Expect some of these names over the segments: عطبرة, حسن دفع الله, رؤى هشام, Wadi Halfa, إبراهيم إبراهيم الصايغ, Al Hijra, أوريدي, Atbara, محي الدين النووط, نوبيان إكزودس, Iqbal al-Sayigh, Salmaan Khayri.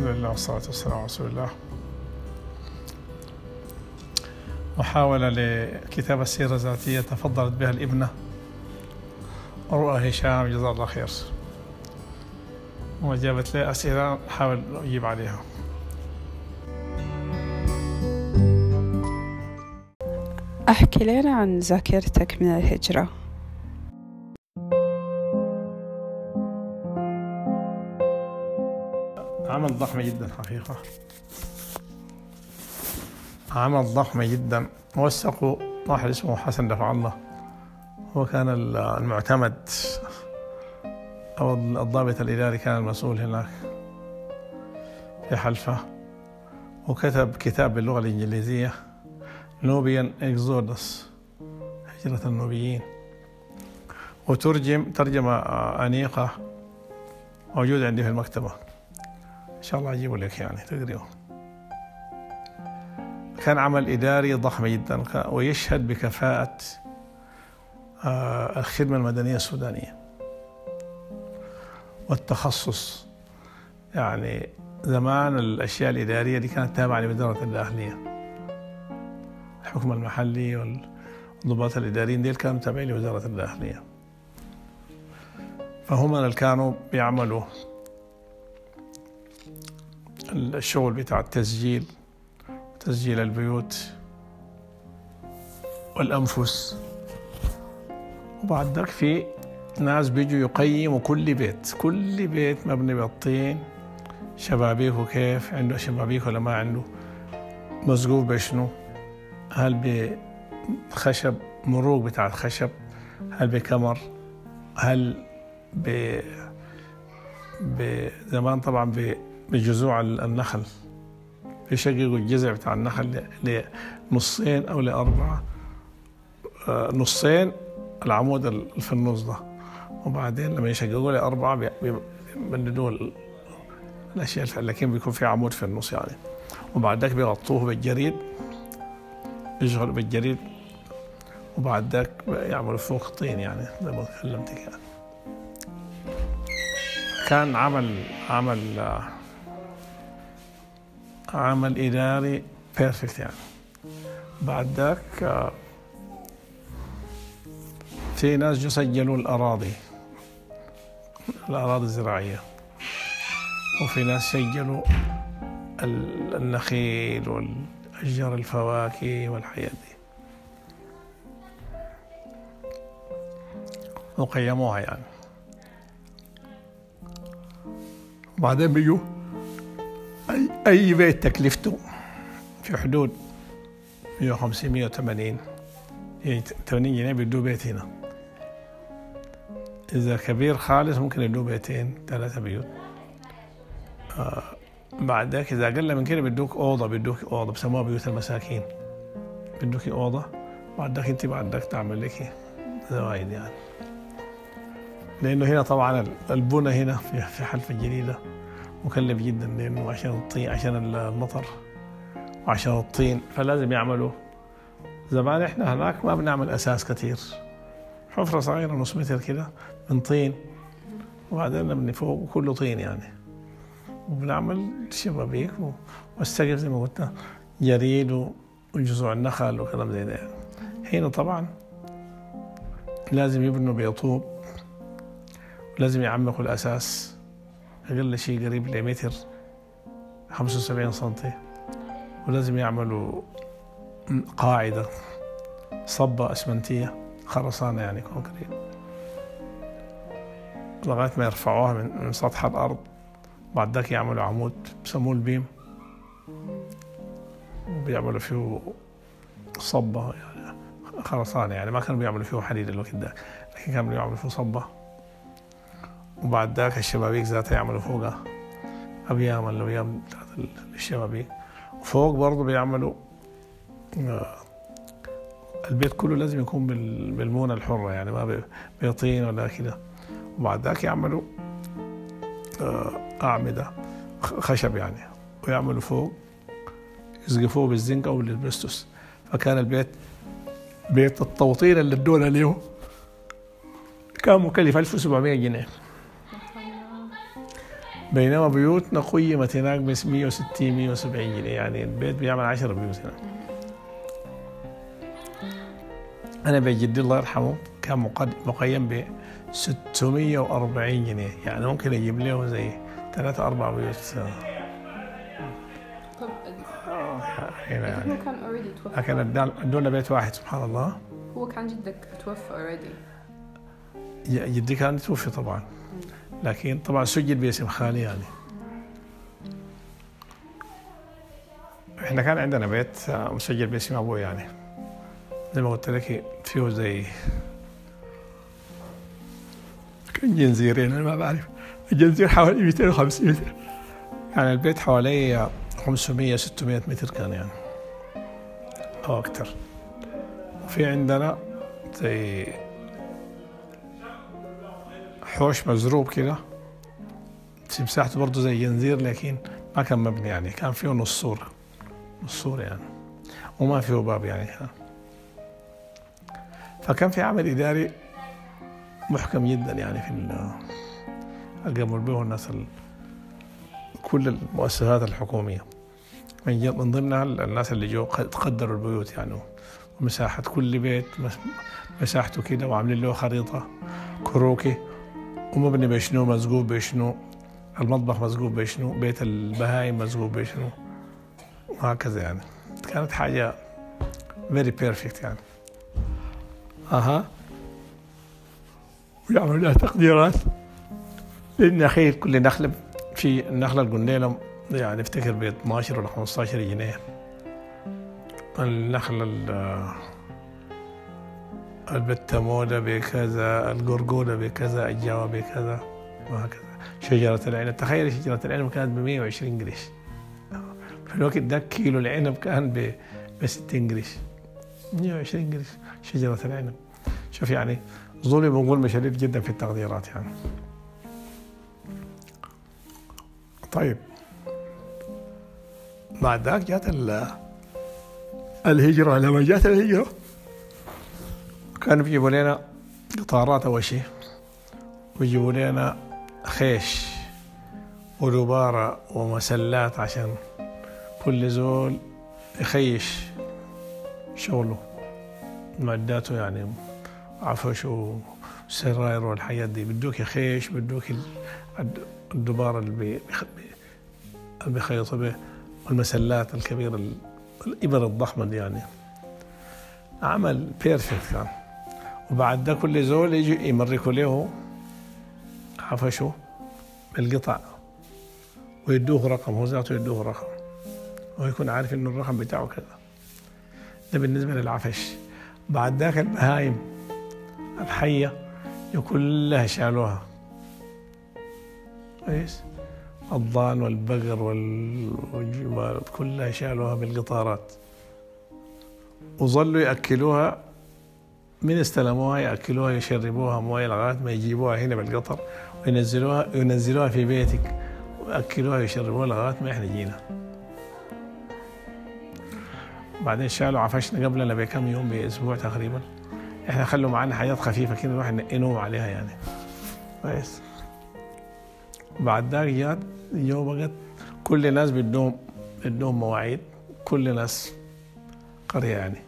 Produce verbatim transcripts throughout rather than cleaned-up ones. الحمد لله والصلاة والسلام على رسول الله. محاولة لكتاب السيرة الذاتية تفضلت بها الابنة رؤى هشام جزاه الله خير، وجابت لي أسئلة حاول أجيب عليها. أحكي لنا عن ذاكرتك من الهجرة. عمل ضخم جدا حقيقة، عمل ضخم جدا وثقوا واحد اسمه حسن دفع الله، هو كان المعتمد أو الضابط الإداري كان المسؤول هناك في حلفة، وكتب كتاب باللغة الإنجليزية نوبيان إكزودس هجرة النوبيين، وترجم ترجمة أنيقة موجودة عندي في المكتبة إن شاء الله أجيبه لك يعني تقريبا. كان عمل إداري ضخم جدا ويشهد بكفاءة الخدمة المدنية السودانية والتخصص. يعني زمان الأشياء الإدارية دي كانت تابعة لمديرية الداخلية، الحكم المحلي والضباط الإداريين ديل كانوا تابعين لمديرية الداخلية، فهم اللي كانوا بيعملوا الشغل بتاع التسجيل، تسجيل البيوت والأنفس، وبعد ذلك في ناس بيجوا يقيموا كل بيت، كل بيت مبني بالطين، شبابيكه كيف، عنده شبابيك ولا ما عنده، مزقوف بشنو، هل بخشب مروق بتاع الخشب، هل بكمر، هل ب بزمان طبعا بجذوع النخل يشققوا الجذع بتاع النخل لنصين أو لأربعة، نصين العمود اللي في النص ده، وبعدين لما يشققوا لأربعة بيبندوا الأشياء لكن بيكون في عمود في النص يعني، وبعد ذاك بيغطوه بالجريد، يشغلوا بالجريد، وبعد ذاك يعملوا فوق طين يعني زي ما تكلمتك يعني. كان عمل عمل عمل إداري بيرفكت يعني. بعد ذاك في ناس جو سجلوا الأراضي الأراضي الزراعية، وفي ناس سجلوا النخيل والأشجار الفواكه والحياة دي وقيموها يعني. بعدين بيجوا أي بيت تكلفته في حدود مئة وخمسين مئة وثمانين يعني ثمانين جنيه بيدوا بيت هنا، إذا كبير خالص ممكن يدوا بيتين ثلاثة بيوت. آه بعد ذاك إذا أقل من كده بيدوك أوضة، بيدوك أوضة بسموها بيوت المساكين، بيدوك أوضة، بعد ذاك أنت بعد ذاك تعمل لك زوايد يعني، لأنه هنا طبعا البنى هنا في حلفة الجديدة مكلف جدا، لانه عشان الطين عشان المطر وعشان الطين فلازم يعملوا. زمان احنا هناك ما بنعمل اساس كثير، حفره صغيره نص متر كده من طين، وبعدين نبني فوق كله طين يعني، وبنعمل شبابيك والسقف زي ما قلت جريد وجذوع النخل وكلام زي ده. هنا طبعا لازم يبنوا بيطوب، ولازم يعمقوا الاساس أقل شيء قريب لمتر خمسة وسبعين سنتي، ولازم يعملوا قاعدة صبة أسمنتية خرسانة يعني كونكريت لغاية ما يرفعوها من سطح الأرض، بعد ذاك يعملوا عمود بسموه البيم، وبيعملوا فيه صبة يعني خرسانة يعني، ما كانوا بيعملوا فيه حديد الوقت ده، لكن كانوا بيعملوا فيه صبة، وبعد ذاك الشبابيك ذاتها يعملوا فوقها أبيام الأبيام بتاعت الشبابيك، وفوق برضه بيعملوا البيت كله لازم يكون بالمونة الحرة يعني ما بيطين ولا كده، وبعد ذاك يعملوا أعمدة خشب يعني، ويعملوا فوق يزقفوه بالزنك أو بالأسبستوس، فكان البيت بيت التوطين اللي ادونا ليه كان مكلف ألف وسبعمية جنيه، بينما بيوتنا قيمت هناك ب مئة وستين مئة وسبعين جنيه، يعني البيت بيعمل عشرة بيوت هناك. أنا بجدي الله يرحمه كان مقيم ب ستمئة وأربعين جنيه، يعني ممكن أجيب له زي ثلاثة أربع بيوت سنة. طب هنا يعني كان أوريدي توفى، لكن ادونا بيت واحد سبحان الله. هو كان جدك توفى أوريدي؟ جدي كان توفي طبعا، لكن طبعا سجل باسم خالي يعني. احنا كان عندنا بيت مسجل باسم ابوي، يعني زي ما قلت لك فيه زي كان جنزيرين، انا ما بعرف الجنزير حوالي مئتين وخمسين متر، يعني البيت حوالي خمسمئة ستمئة متر كان يعني او اكثر. وفي عندنا زي حوش مزروب كده مساحته برضه زي جنزير، لكن ما كان مبني يعني، كان فيه نص صورة نص صورة يعني، وما فيه باب يعني. فكان في عمل إداري محكم جدا يعني في القمر به الناس كل المؤسسات الحكومية، من ضمنها الناس اللي جو تقدروا البيوت يعني، ومساحة كل بيت مساحته كده، وعاملين له خريطة كروكي، ومبني بشنو، مزقوب بشنو، المطبخ مزقوب بشنو، بيت البهايم مزقوب بشنو، وهكذا يعني. كانت حاجة very perfect يعني. أها، ويعملوا لها تقديرات للنخيل، كل نخلة في النخلة القنيلة يعني افتكر ب اثناشر ولا خمسطاشر جنيه، النخلة البتمودة بكذا، القرقودة بكذا، الجوا بكذا، وهكذا. شجرة العنب، تخيل شجرة العنب كانت بمية وعشرين قريش في الوقت ده، كيلو العنب كان بستين قريش، مية وعشرين قريش شجرة العنب. شوف يعني ظلم وظلم شديد جدا في التقديرات يعني. طيب بعد ذاك جات الهجرة. لما جات الهجرة كانوا بيجيبوا لنا قطارات أول شيء، ويجيبوا لنا خيش ودبارة ومسلات عشان كل زول يخيش شغله معداته يعني، عفش وسراير والحاجات دي، بدوك خيش، بدوك الدبارة اللي بيخيطوا به، والمسلات الكبيرة، الإبر الضخمة دي يعني. عمل بيرفكت كان. وبعد ده كل زول يجي يمركوا له عفشه بالقطع، ويدوه رقم، هو ذاته يدوه رقم، ويكون عارف انه الرقم بتاعه كذا. ده بالنسبه للعفش. بعد ذاك البهايم الحيه كلها شالوها، كويس، الضان والبقر والجمال كلها شالوها بالقطارات، وظلوا يأكلوها من استلموها يأكلوها يشربوها مويه لغاية ما يجيبوها هنا بالقطر وينزلوها ينزلوها في بيتك، ويأكلوها يشربوها لغاية ما احنا جينا. بعدين شالوا عفشنا قبلنا بكم يوم، بأسبوع تقريبا. احنا خلوا معانا حاجات خفيفة كده الواحد نقنوم عليها يعني، كويس. بعد ذاك جات جو بقت كل الناس بدهم بدهم مواعيد، كل الناس قرية يعني،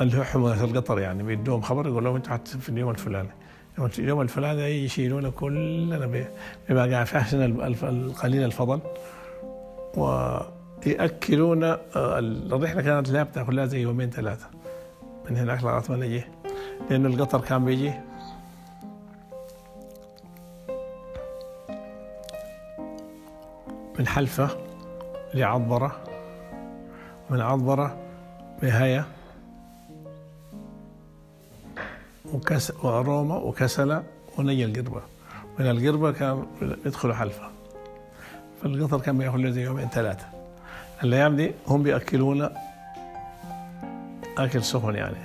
اللي هو حملة القطر يعني، بيدوهم خبر يقول لهم انتوا حت في اليوم الفلاني اليوم الفلاني يشيلونا كلنا بما قاعد في أحسن القليل الفضل، ويأكلونا. الرحلة كانت لا بتاكلها زي يومين ثلاثة من هناك لغاية ما نجي، لأنه القطر كان بيجي من حلفة لعطبرة، من عطبرة بهاية وكس وأروما وكسلة ونجي القربة، من القربة كان يدخلوا حلفة. فالقطر كان بياخد له زي يومين ثلاثة. الأيام دي هم بيأكلونا أكل سخن يعني،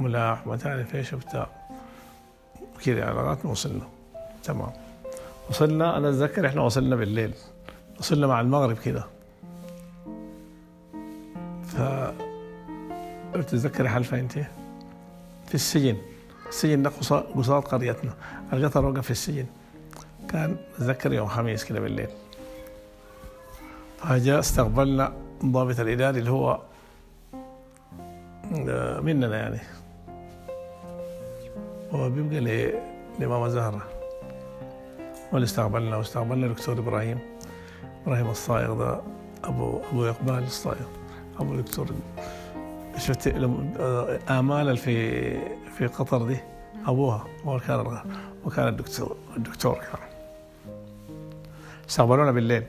ملاح ما تعرف إيش وبتاع كده يعني، لغاية ما وصلنا. تمام، وصلنا. أنا أتذكر إحنا وصلنا بالليل، وصلنا مع المغرب كده. فتذكر حلفة انت في السجن، السجن ده قصاد قريتنا، القطر وقف في السجن، كان ذكر يوم خميس كده بالليل، فجاء استقبلنا ضابط الإداري اللي هو مننا يعني، هو بيبقى لماما زهرة، واللي استقبلنا واستقبلنا الدكتور إبراهيم إبراهيم الصايغ، ده أبو أبو إقبال الصايغ، أبو الدكتور. شفت آمال في في قطر دي أبوها هو كان وكان الدكتور الدكتور كان. استقبلونا بالليل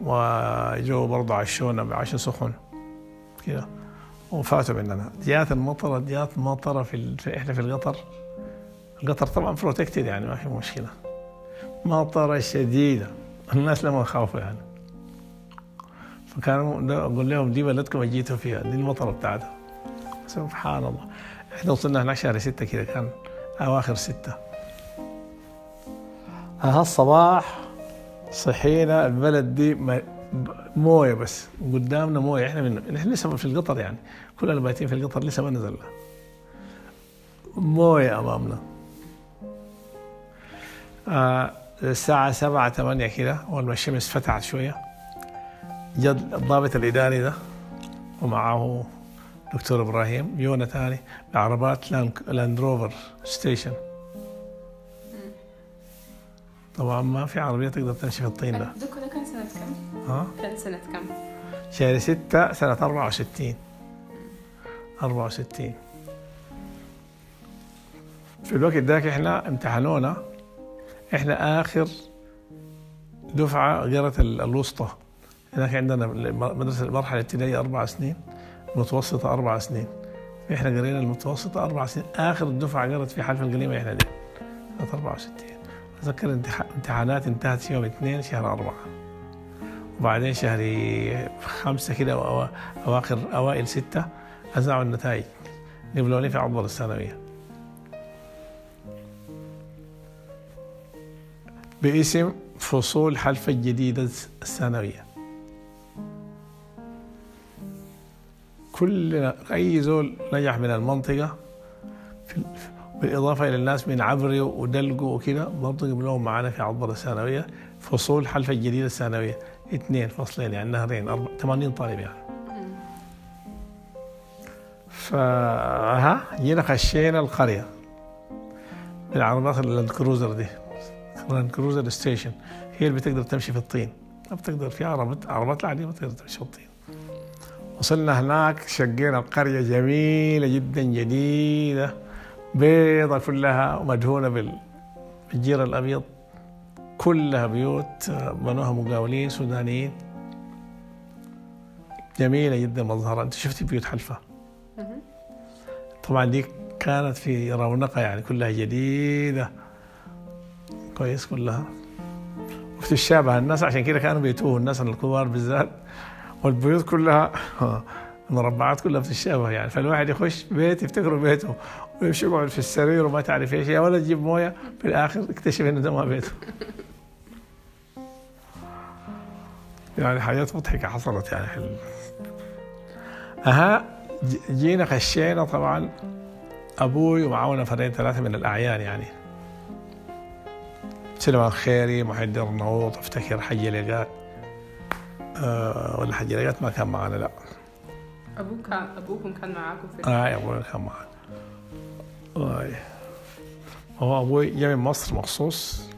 وجوا برضه عشونا بعشاء سخن كده وفاتوا مننا. جات المطره جات مطره في احنا في القطر، القطر طبعا بروتكتد يعني ما في مشكله، مطره شديده الناس لما خافوا يعني، فكانوا اقول لهم دي بلدكم اجيتوا فيها، دي المطره بتاعتها. سبحان الله احنا وصلنا هناك شهر ستة كده، كان اواخر ستة. ها الصباح صحينا البلد دي مويه بس قدامنا مويه، احنا من احنا لسه في القطر يعني، كل اللي بايتين في القطر لسه ما نزلنا، مويه امامنا. آه الساعه سبعة ثمانية كده، اول ما الشمس فتحت شويه جاء الضابط الاداري ده ومعه دكتور ابراهيم يونا ثاني بعربات لاند روفر ستيشن. طبعا ما في عربية تقدر تمشي في الطين ده. ده كان سنة كم؟ ها؟ كان سنة كم؟ شهر ستة سنة أربعة وستين. أربعة وستين. في الوقت ذاك إحنا امتحنونا، إحنا آخر دفعة قرت الوسطى. هناك عندنا مدرسة المرحلة الابتدائية أربع سنين، متوسطة أربع سنين. إحنا قرينا المتوسطة أربع سنين، آخر دفعة قرت في حلف القليمة إحنا دي. سنة أربعة وستين. أتذكر امتحانات انتهت في يوم اثنين شهر أربعة، وبعدين شهر خمسة كده أواخر أوائل ستة أزعوا النتائج، نبلوني في عطبر الثانوية باسم فصول حلفة الجديدة الثانوية. كل أي زول نجح من المنطقة في بالإضافة إلى الناس من عبري ودلقو وكده برضه قبلوهم معانا في عطبرة الثانوية فصول حلفة الجديدة الثانوية، اثنين فصلين يعني نهرين، أربع ثمانين طالب يعني. فها جينا خشينا القرية بالعربات اللاند كروزر دي، اللاند كروزر ستيشن هي اللي بتقدر تمشي في الطين، ما بتقدر في عربات عربات العادية ما بتقدر تمشي في الطين. وصلنا هناك شقينا القرية جميلة جدا جديدة بيضة كلها ومدهونة بالجير الأبيض، كلها بيوت بنوها مقاولين سودانيين، جميلة جدا مظهرها. أنت شفتي بيوت حلفة؟ طبعا دي كانت في رونقها يعني، كلها جديدة كويس كلها وبتتشابه الناس، عشان كده كانوا بيتوه الناس الكبار بالذات، والبيوت كلها المربعات كلها بتتشابه يعني، فالواحد يخش بيت يفتكره بيته ويمشي يقعد في السرير وما تعرف ايش ولا تجيب مويه، في الاخر اكتشف انه ده ما بيته. يعني حياه مضحكه حصلت يعني. حل. اها جينا خشينا، طبعا ابوي ومعاونا فرين ثلاثه من الاعيان يعني، سلمان خيري، محي الدين النووط، افتكر حجي لقات أه ولا حجي لقات ما كان معانا، لا أبوك كان أبوكم كان معاكم في آه أبوي كان معانا. آه هو أبوي جاي من مصر مخصوص،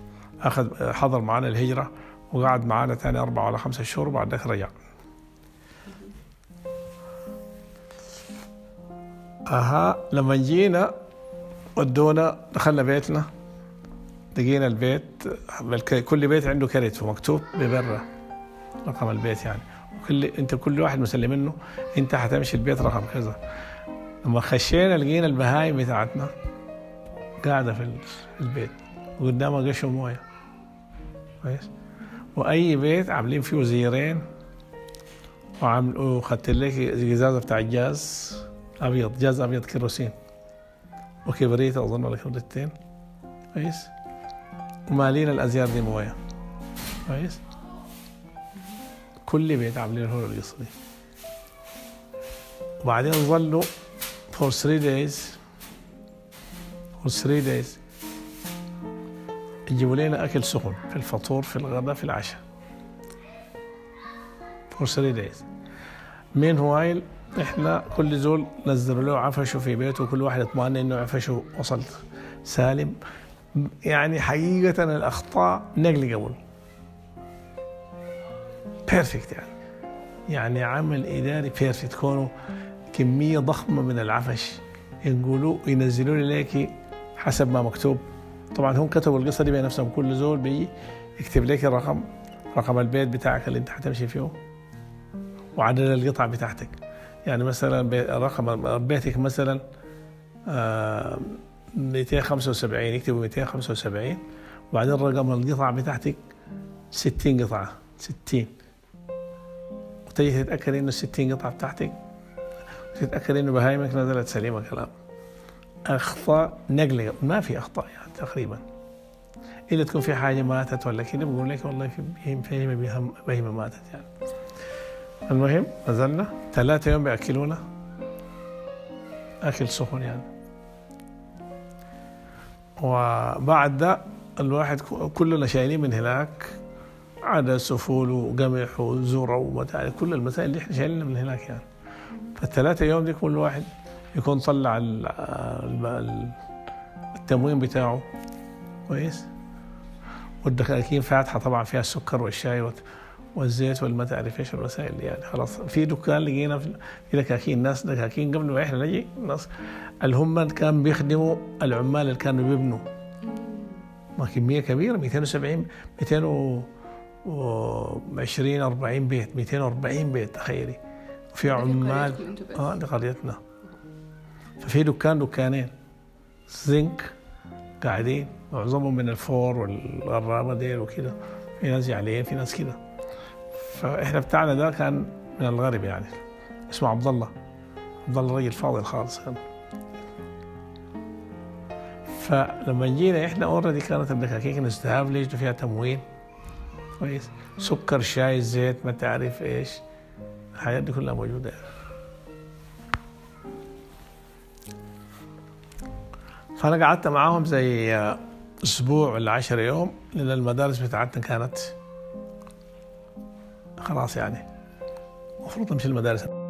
أخذ حضر معانا الهجرة وقعد معانا تاني أربعة ولا خمسة شهور وبعد ذاك رجع. أها لما جينا ودونا دخلنا بيتنا، لقينا البيت كل بيت عنده كرت ومكتوب ببره رقم البيت يعني، كل انت كل واحد مسلم منه انت حتمشي البيت رقم كذا. لما خشينا لقينا البهايم بتاعتنا قاعده في البيت وقدامها قشو مويه كويس، واي بيت عاملين فيه زيرين وعاملوا خدت لك القزازه بتاع الجاز ابيض، جاز ابيض كيروسين وكبريت اظن ولا كبريتين كويس، ومالين الازيار دي مويه كويس، كل بيت عاملين هو القصة دي. وبعدين ظلوا for three days for three days يجيبوا لنا أكل سخن في الفطور في الغداء في العشاء. for three days. meanwhile إحنا كل زول نزلوا له عفشه في بيته، وكل واحد اطمأن إنه عفشه وصل سالم. يعني حقيقة الأخطاء negligible. perfect يعني. يعني عمل إداري perfect، كونه كمية ضخمة من العفش ينقولوا ينزلوا لي ليكي حسب ما مكتوب. طبعا هم كتبوا القصة دي بنفسهم، كل زول بيجي يكتب لك الرقم، رقم البيت بتاعك اللي انت حتمشي فيه وعدد القطع بتاعتك. يعني مثلا رقم بيتك مثلا مئتين وخمسة وسبعين، يكتبوا مئتين وخمسة وسبعين وبعدين رقم القطع بتاعتك ستين قطعة، ستين، وتجي تتأكد انه الستين قطعة بتاعتك، تتأكد انه بهايمك نزلت سليمة. كلام أخطاء نقلية، ما في أخطاء يعني تقريبا، إلا تكون في حاجة ماتت ولا كده بقول لك والله في بهيمة بهيمة ماتت يعني. المهم نزلنا ثلاثة يوم بيأكلونا أكل سخن يعني. وبعد ده الواحد كلنا شايلين من هناك عدس وفول وقمح وذرة ومتاع، كل المسائل اللي إحنا شايلينها من هناك يعني. فالثلاثة يوم دي كل واحد يكون طلع التموين بتاعه كويس، والدكاكين فاتحة طبعا فيها السكر والشاي والزيت والما تعرف ايش الرسائل يعني. خلاص في دكان لقينا في دكاكين، ناس دكاكين قبل ما احنا نجي، ناس اللي هم كانوا بيخدموا العمال اللي كانوا بيبنوا، ما كمية كبيرة، مئتين وسبعين مئتين وعشرين أربعين بيت، مئتين وأربعين بيت تخيلي في عمال اه لقريتنا. ففي دكان دكانين زنك قاعدين معظمهم من الفور والغرابة ديل وكده، في ناس عليين في ناس كده. فإحنا بتاعنا ده كان من الغرب يعني، اسمه عبد الله، عبد الله رجل فاضل خالص يعني. فلما جينا إحنا أوريدي كانت الدكاكين نستهاب ليش فيها تموين كويس، سكر شاي زيت ما تعرف إيش، الحاجات دي كلها موجودة يعني. فأنا قعدت معاهم زي أسبوع ولا عشر يوم، لأن المدارس بتاعتنا كانت خلاص يعني المفروض نمشي المدارس.